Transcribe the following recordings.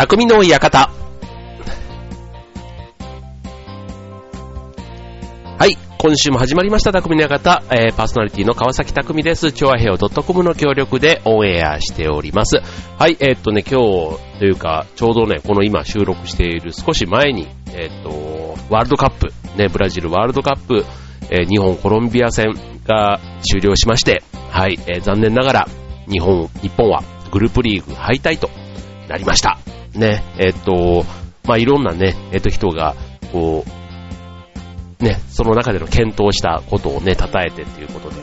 匠の館。はい、今週も始まりました匠の館、パーソナリティの川崎匠です。調和平和 .com の協力でオンエアしております。はい、今日というかちょうどね、この今収録している少し前にワールドカップね、ブラジルワールドカップ、日本コロンビア戦が終了しまして、はい、残念ながら日本はグループリーグ敗退となりましたね。まあ、いろんなね、人がこうね、その中での健闘したことをね称えてということで、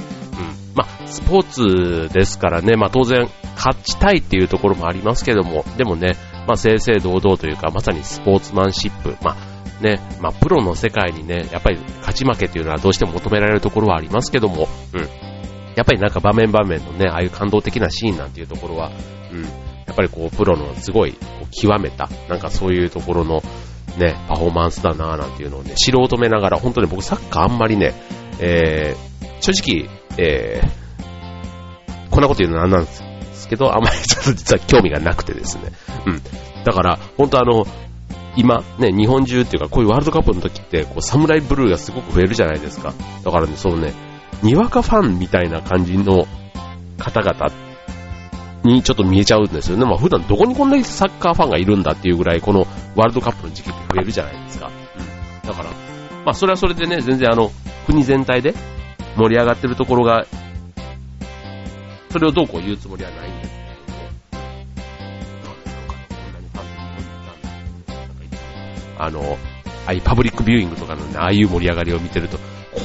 まあスポーツですからね、まあ当然勝ちたいっていうところもありますけども、でもね、まあ正々堂々というか、まさにスポーツマンシップ、まあね、まあプロの世界にね、やっぱり勝ち負けというのはどうしても求められるところはありますけども、やっぱりなんか場面場面のね、ああいう感動的なシーンなんていうところは、やっぱりこうプロのすごい極めたなんかそういうところのねパフォーマンスだなぁなんていうのをね、素人目ながら、本当に僕サッカーあんまりね、正直、こんなこと言うのなんなんですけど、あんまりちょっと実は興味がなくてですね、だから本当今ね、日本中っていうか、こういうワールドカップの時ってこうサムライブルーがすごく増えるじゃないですか。だからね、そのね、にわかファンみたいな感じの方々にちょっと見えちゃうんですよね。まあ普段どこにこんなにサッカーファンがいるんだっていうぐらい、このワールドカップの時期って増えるじゃないですか。だからまあそれはそれでね、全然国全体で盛り上がってるところが、それをどうこう言うつもりはないんです。ああいうパブリックビューイングとかの、ね、ああいう盛り上がりを見てると、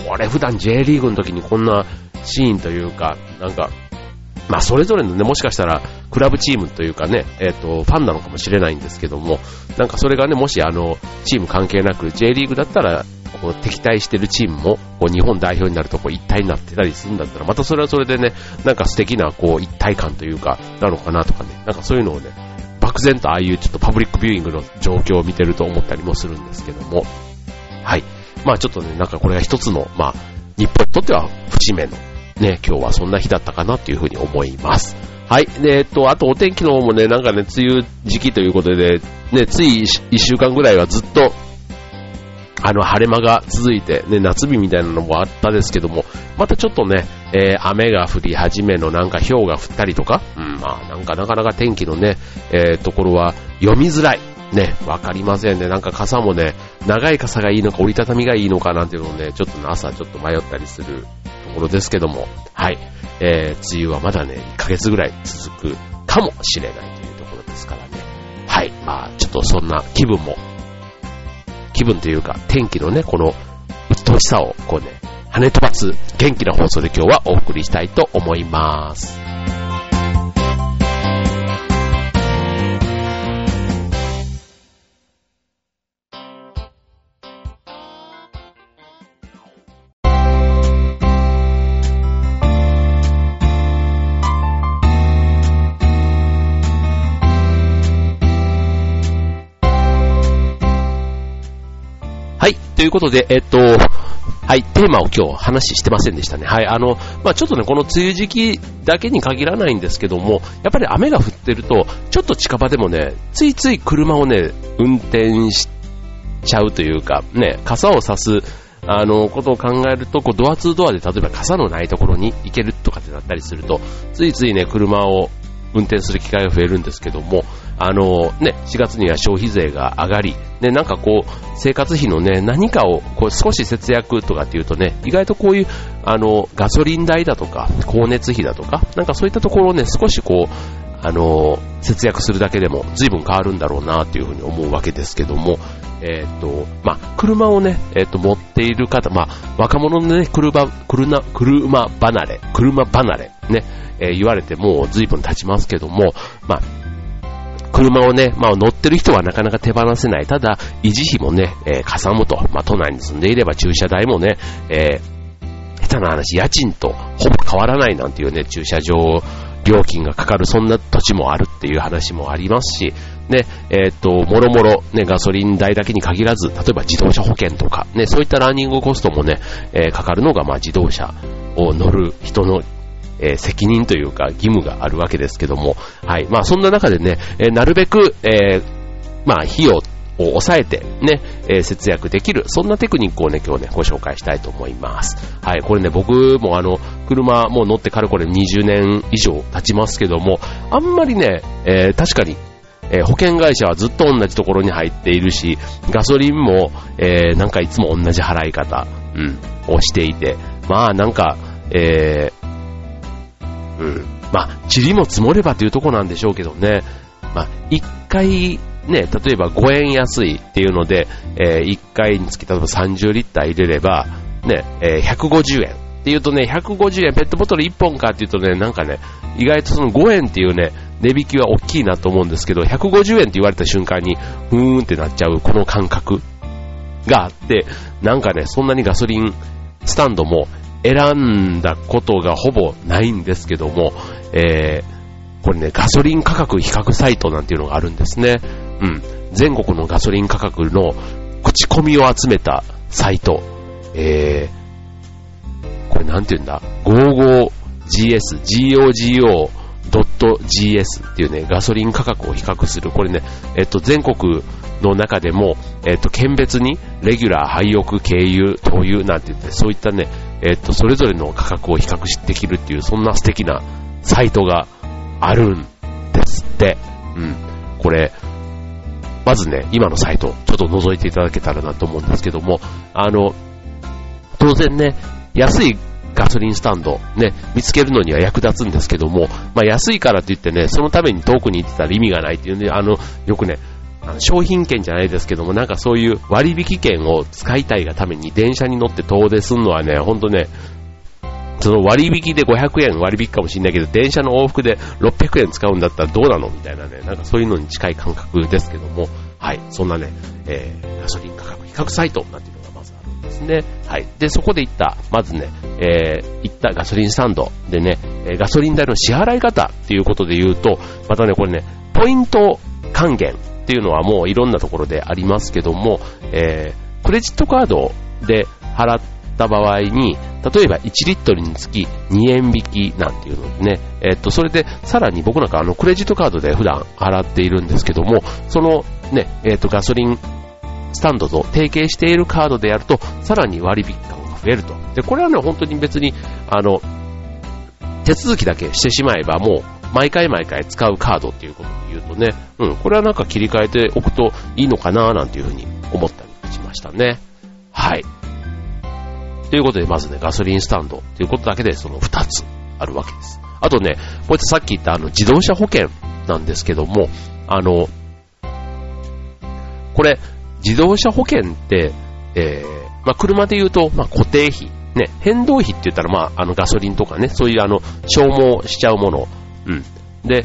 これ普段 J リーグの時にこんなシーンというか、なんか、まあそれぞれのね、もしかしたらクラブチームというかね、ファンなのかもしれないんですけども、なんかそれがね、もしチーム関係なく J リーグだったら、こう敵対してるチームも、こう日本代表になるとこう一体になってたりするんだったら、またそれはそれでね、なんか素敵なこう一体感というか、なのかなとかね、なんかそういうのをね、漠然とああいうちょっとパブリックビューイングの状況を見てると思ったりもするんですけども、はい、まあちょっとね、なんかこれが一つの、まあ日本にとっては節目のね、今日はそんな日だったかなというふうに思います。はい、であとお天気の方もね、なんかね、梅雨時期ということでね、つい1週間ぐらいはずっと晴れ間が続いてね、夏日みたいなのもあったですけども、またちょっとね、雨が降り始めの、なんかひょうが降ったりとか、まあなんかなかなか天気のね、ところは読みづらいね、わかりませんね。なんか傘もね、長い傘がいいのか折りたたみがいいのかなんていうのをね、ちょっと朝ちょっと迷ったりするところですけども、はい、梅雨はまだね1ヶ月ぐらい続くかもしれないというところですからね。はい、まあちょっとそんな気分というか、天気のね、この鬱陶しさをこうね、跳ね飛ばす元気な放送で今日はお送りしたいと思います。ということで、はい、テーマを今日話してませんでしたね。はい、まあ、ちょっとね、この梅雨時期だけに限らないんですけども、やっぱり雨が降ってると、ちょっと近場でもね、ついつい車をね、運転しちゃうというか、ね、傘を差す、ことを考えると、こう、ドアツードアで、例えば傘のないところに行けるとかってなったりすると、ついついね、車を運転する機会が増えるんですけども、ね、4月には消費税が上がり、ね、なんかこう、生活費のね、何かをこう少し節約とかっていうとね、意外とこういう、ガソリン代だとか、光熱費だとか、なんかそういったところをね、少しこう、節約するだけでも随分変わるんだろうなというふうに思うわけですけども、まあ、車をね、持っている方、まあ、若者のね、車離れ、ね、言われてもう随分経ちますけども、まあ、車をね、まあ乗ってる人はなかなか手放せない。ただ、維持費もね、かさむと。まあ都内に住んでいれば駐車代もね、下手な話、家賃とほぼ変わらないなんていうね、駐車場料金がかかる、そんな土地もあるっていう話もありますし、ね、もろもろ、ね、ガソリン代だけに限らず、例えば自動車保険とか、ね、そういったランニングコストもね、かかるのが、まあ自動車を乗る人の責任というか義務があるわけですけども、はい、まあそんな中でね、なるべく、まあ費用を抑えてね、節約できる、そんなテクニックをね今日ねご紹介したいと思います。はい、これね僕も車もう乗ってかれこれ20年以上経ちますけども、あんまりね、確かに保険会社はずっと同じところに入っているし、ガソリンも、なんかいつも同じ払い方、をしていて、まあなんか、まあ塵も積もればというところなんでしょうけどね、まあ一回ね、例えば5円安いっていうので、一回につき例えば30リッター入れればね、150円っていうとね、150円ペットボトル1本かっていうとね、なんかね、意外とその5円っていうね、値引きは大きいなと思うんですけど、150円って言われた瞬間にふーんってなっちゃうこの感覚があって、なんかね、そんなにガソリンスタンドも選んだことがほぼないんですけども、これね、ガソリン価格比較サイトなんていうのがあるんですね。全国のガソリン価格の口コミを集めたサイト、これなんていうんだ、55GS.gs っていうね、ガソリン価格を比較する、これね、全国の中でも、県別にレギュラー、廃屋、軽油、灯油なんて言って、そういったね、それぞれの価格を比較できるっていう、そんな素敵なサイトがあるんですって。これまずね、今のサイトちょっと覗いていただけたらなと思うんですけども、当然ね、安いガソリンスタンド、ね、見つけるのには役立つんですけども、まあ、安いからといってね、そのために遠くに行ってたら意味がないっていうね、よくね、商品券じゃないですけども、なんかそういう割引券を使いたいがために電車に乗って遠出するのはね、ほんとね、その割引で500円、割引かもしれないけど、電車の往復で600円使うんだったらどうなのみたいなね、なんかそういうのに近い感覚ですけども、はい、そんなね、ガソリン価格比較サイトなんていうのがまずあるんですね。はい、でそこで行ったガソリンスタンドでね、ガソリン代の支払い方っていうことで言うと、またね、これね、ポイント還元っていうのはもういろんなところでありますけども、クレジットカードで払ってた場合に、例えば1リットルにつき2円引きなんていうのでね、それでさらに僕なんかクレジットカードで普段払っているんですけども、そのね、ガソリンスタンドと提携しているカードでやるとさらに割引感が増えると。でこれはね、本当に別に手続きだけしてしまえばもう毎回使うカードっていうことで言うとね、これはなんか切り替えておくといいのかななんていうふうに思ったりしましたね。はい、ということでまずね、ガソリンスタンドということだけでその2つあるわけです。あとね、こういったさっき言った自動車保険なんですけども、これ自動車保険って、車で言うと、固定費、ね、変動費って言ったら、ガソリンとかね、そういう消耗しちゃうもの、で、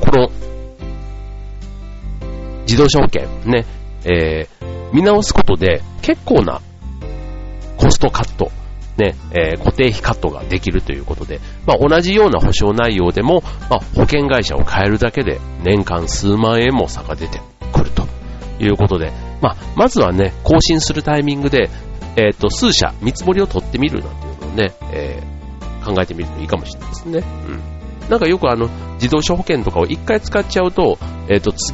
この自動車保険ね、見直すことで結構なコストカット、ね、固定費カットができるということで、同じような保証内容でも、保険会社を変えるだけで年間数万円も差が出てくるということで、まずはね、更新するタイミングで、数社見積もりを取ってみるなんていうのをね、考えてみるといいかもしれないですね。なんかよく自動車保険とかを1回使っちゃうと、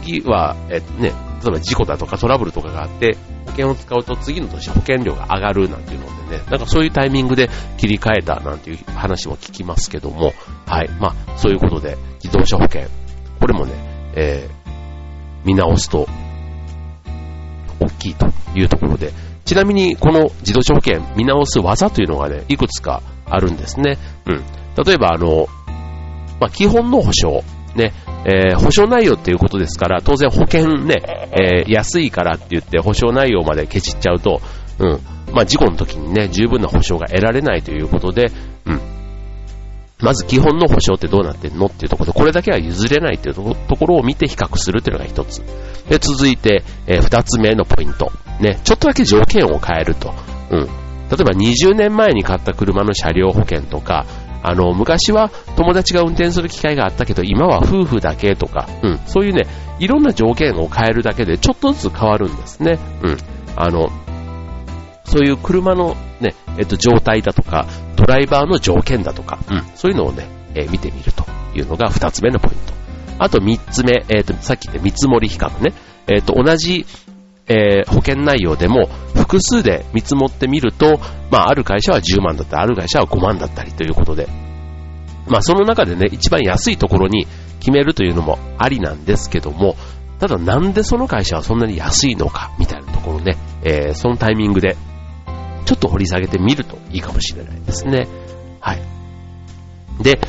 次は、ね、例えば事故だとかトラブルとかがあって保険を使うと次の年保険料が上がるなんていうのでね、なんかそういうタイミングで切り替えたなんていう話も聞きますけども、はい、そういうことで自動車保険、これもね、見直すと大きいというところで、ちなみにこの自動車保険見直す技というのがね、いくつかあるんですね。例えば基本の保証ね、保証内容っていうことですから、当然保険ね、安いからって言って保証内容までケチっちゃうと、事故の時にね、十分な保証が得られないということで、まず基本の保証ってどうなってんのっていうところで、これだけは譲れないというところを見て比較するというのが一つで、続いて、二つ目のポイント、ね、ちょっとだけ条件を変えると、例えば20年前に買った車の車両保険とか、昔は友達が運転する機会があったけど今は夫婦だけとか、そういうね、いろんな条件を変えるだけでちょっとずつ変わるんですね。そういう車の、ね、状態だとかドライバーの条件だとか、そういうのをね、見てみるというのが2つ目のポイント。あと3つ目、さっき言った見積もり比較ね。同じ、保険内容でも複数で見積もってみると、ある会社は10万だったり、ある会社は5万だったりということで、その中でね、一番安いところに決めるというのもありなんですけども、ただなんでその会社はそんなに安いのかみたいなところね、そのタイミングでちょっと掘り下げてみるといいかもしれないですね。はい。で、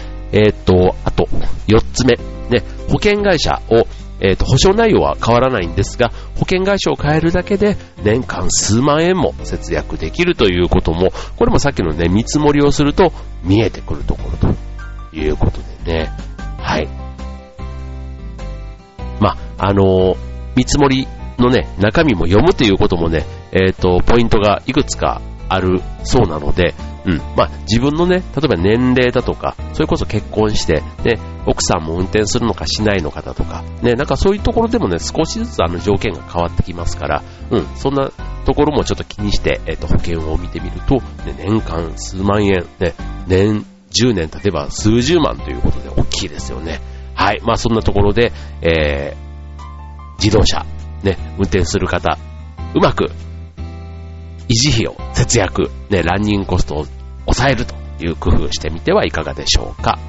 あと4つ目、ね、保険会社を、保証内容は変わらないんですが、保険会社を変えるだけで年間数万円も節約できるということも、これもさっきのね、見積もりをすると見えてくるところということでね、はい。見積もりのね、中身も読むということもね、ポイントがいくつかあるそうなので、自分のね、例えば年齢だとか、それこそ結婚して、ね、奥さんも運転するのかしないのかだとか、ね、なんかそういうところでもね、少しずつ条件が変わってきますから、そんなところもちょっと気にして、保険を見てみると、ね、年間数万円、ね、10年経てば数十万ということで大きいですよね。はい、そんなところで、自動車、ね、運転する方、うまく、維持費を節約、ね、ランニングコストを抑えるという工夫してみてはいかがでしょうか。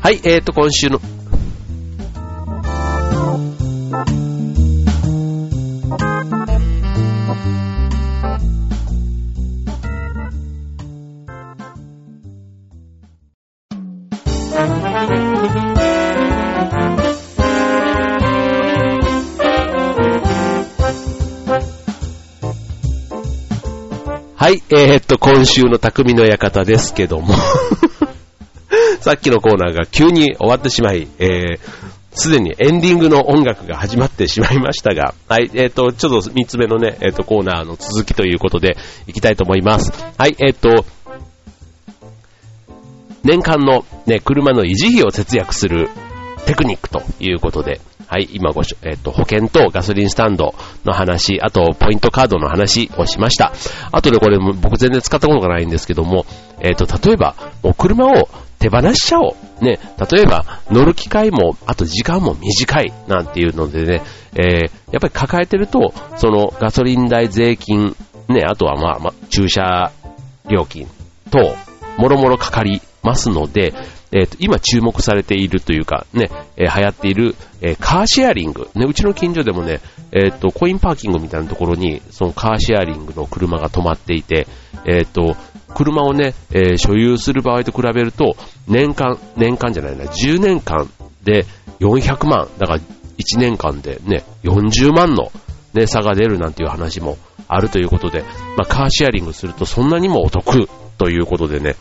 はい、今週のはい、今週の匠の館ですけどもさっきのコーナーが急に終わってしまい、すでにエンディングの音楽が始まってしまいましたが、はい、ちょっと3つ目のね、コーナーの続きということでいきたいと思います。はい、年間のね、車の維持費を節約するテクニックということで、はい、今保険とガソリンスタンドの話、あとポイントカードの話をしました。あとでこれも僕全然使ったことがないんですけども、例えば、もう車を手放しちゃおう。ね、例えば、乗る機会も、あと時間も短い、なんていうのでね、やっぱり抱えてると、そのガソリン代、税金、ね、あとは駐車料金等、もろもろかかりますので、今注目されているというか、ね、流行っている、カーシェアリング。ね、うちの近所でもね、コインパーキングみたいなところに、そのカーシェアリングの車が止まっていて、車をね、所有する場合と比べると、10年間で400万、だから1年間でね、40万の、ね、差が出るなんていう話もあるということで、カーシェアリングするとそんなにもお得ということでね、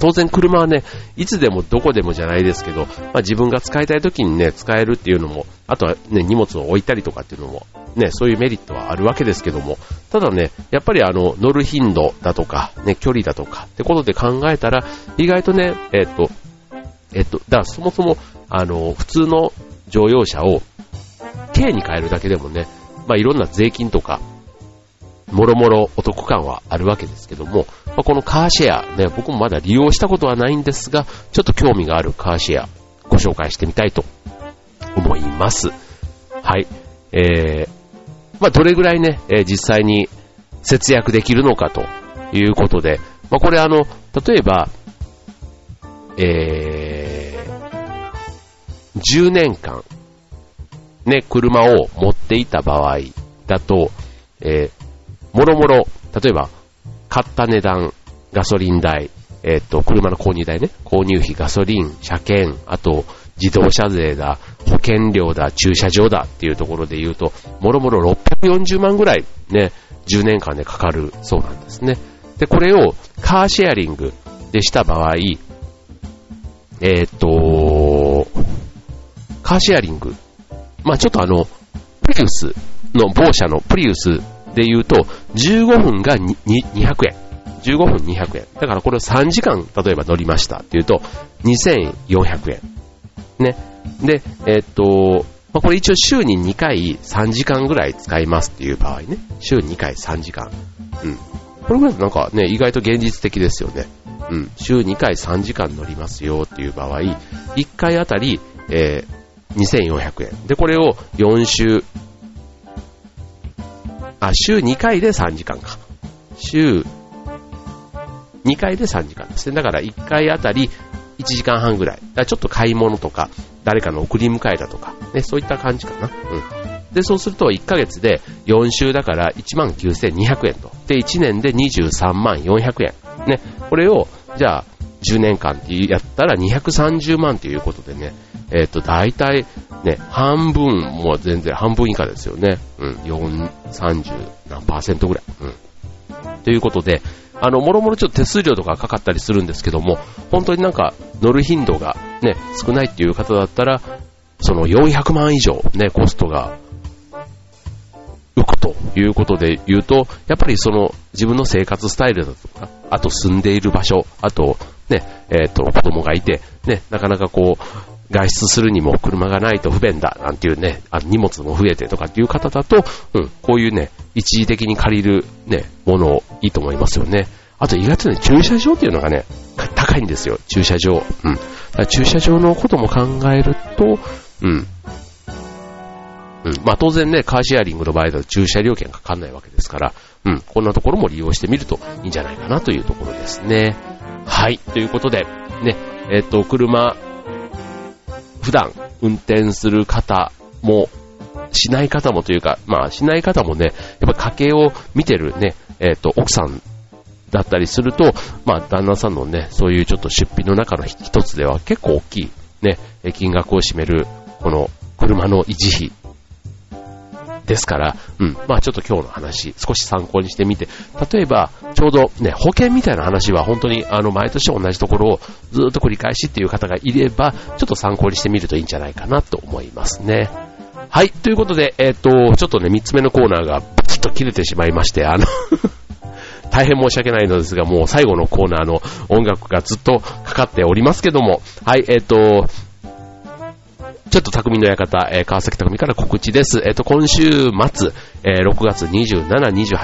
当然車はね、いつでもどこでもじゃないですけど、自分が使いたい時にね、使えるっていうのも、あとはね、荷物を置いたりとかっていうのも、ね、そういうメリットはあるわけですけども、ただね、やっぱり乗る頻度だとか、ね、距離だとかってことで考えたら、意外とね、だからそもそも、普通の乗用車を、軽に変えるだけでもね、いろんな税金とか、もろもろお得感はあるわけですけども、このカーシェアね、僕もまだ利用したことはないんですが、ちょっと興味があるカーシェアご紹介してみたいと思います。はい、どれぐらいね、実際に節約できるのかということで、これ例えば、10年間ね、車を持っていた場合だと、もろもろ、例えば、買った値段、ガソリン代、車の購入代ね、購入費、ガソリン、車検、あと、自動車税だ、保険料だ、駐車場だっていうところで言うと、もろもろ640万ぐらい、ね、10年間でかかるそうなんですね。で、これをカーシェアリングでした場合、カーシェアリング、ちょっとプリウスの某社のプリウスで言うと15分が200円、15分200円だからこれを3時間例えば乗りましたっていうと2400円ね。でまあ、これ一応週に2回3時間ぐらい使いますっていう場合ね、週2回3時間、うん、これぐらいなんかね意外と現実的ですよね、うん、週2回3時間乗りますよっていう場合1回あたり、2400円でこれを週2回で3時間か、週2回で3時間ですね。だから1回あたり1時間半ぐらい。だからちょっと買い物とか、誰かの送り迎えだとか、ね、そういった感じかな。うん。で、そうすると1ヶ月で4週だから19,200円と。で、1年で234,000円。ね。これを、じゃあ、10年間ってやったら230万ということでね、大体、ね、半分、もう全然半分以下ですよね。うん。30何%ぐらい。うん。ということで、もろもろちょっと手数料とかかかったりするんですけども、本当になんか乗る頻度がね、少ないっていう方だったら、その400万以上ね、コストが浮くということで言うと、やっぱりその自分の生活スタイルだとか、あと住んでいる場所、あとね、子供がいて、ね、なかなかこう、外出するにも車がないと不便だなんていうね、荷物も増えてとかっていう方だと、うん、こういうね、一時的に借りるね、ものいいと思いますよね。あと意外とね、駐車場っていうのがね、高いんですよ、駐車場。うん。だから駐車場のことも考えると、うん。うん、まあ当然ね、カーシェアリングの場合だと駐車料金かかんないわけですから、うん、こんなところも利用してみるといいんじゃないかなというところですね。はい、ということで、ね、車、普段運転する方もしない方もというか、まあしない方もね、やっぱ家計を見てるね、奥さんだったりすると、まあ旦那さんのね、そういうちょっと出費の中の一つでは結構大きいね、金額を占めるこの車の維持費ですから、うん、まあちょっと今日の話少し参考にしてみて、例えばちょうどね、保険みたいな話は本当に毎年同じところをずっと繰り返しっていう方がいれば、ちょっと参考にしてみるといいんじゃないかなと思いますね。はい、ということで、ちょっとね、3つ目のコーナーがバチッと切れてしまいまして、大変申し訳ないのですが、もう最後のコーナーの音楽がずっとかかっておりますけども、はい、ちょっと匠の館、川崎匠から告知です。今週末、6月27、28、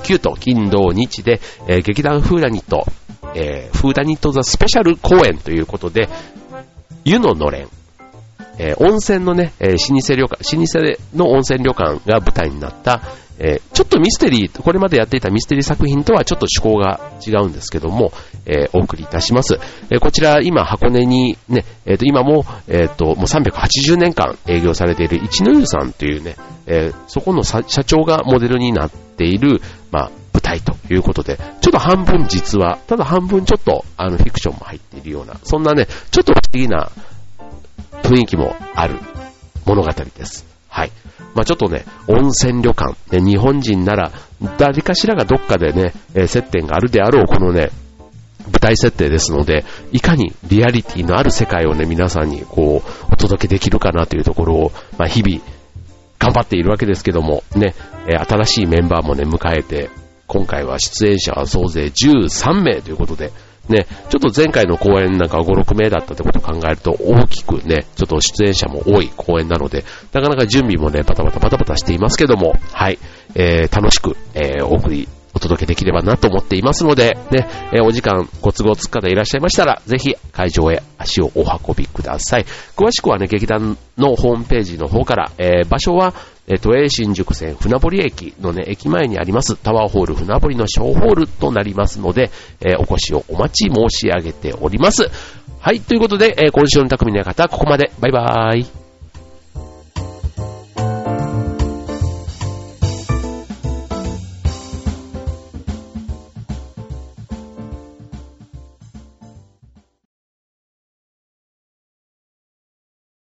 29と、金土日で、劇団フーダニット、ザスペシャル公演ということで、湯ののれん、温泉のね、老舗の温泉旅館が舞台になった、ちょっとミステリー、これまでやっていたミステリー作品とはちょっと趣向が違うんですけども、お送りいたします。こちら今箱根にね、今も、もう380年間営業されている一の湯さんというね、そこの社長がモデルになっている、まあ、舞台ということで、ちょっと半分実話、ただ半分ちょっとフィクションも入っているような、そんなね、ちょっと不思議な雰囲気もある物語です。はい。まあ、ちょっとね、温泉旅館、ね、日本人なら誰かしらがどっかでね、接点があるであろうこのね、舞台設定ですので、いかにリアリティのある世界をね、皆さんにこうお届けできるかなというところを、まあ、日々頑張っているわけですけどもね、新しいメンバーもね、迎えて、今回は出演者は総勢13名ということでね、ちょっと前回の公演なんかは5、6名だったってことを考えると大きくね、ちょっと出演者も多い公演なので、なかなか準備もね、バタバタしていますけども、はい、楽しく、お届けできればなと思っていますので、ね、お時間ご都合つく方いらっしゃいましたら、ぜひ会場へ足をお運びください。詳しくはね、劇団のホームページの方から、場所は、都営新宿線船堀駅のね、駅前にありますタワーホール船堀の小ホールとなりますので、お越しをお待ち申し上げております。はい、ということで、今週の匠の館、ここまで。バイバーイ。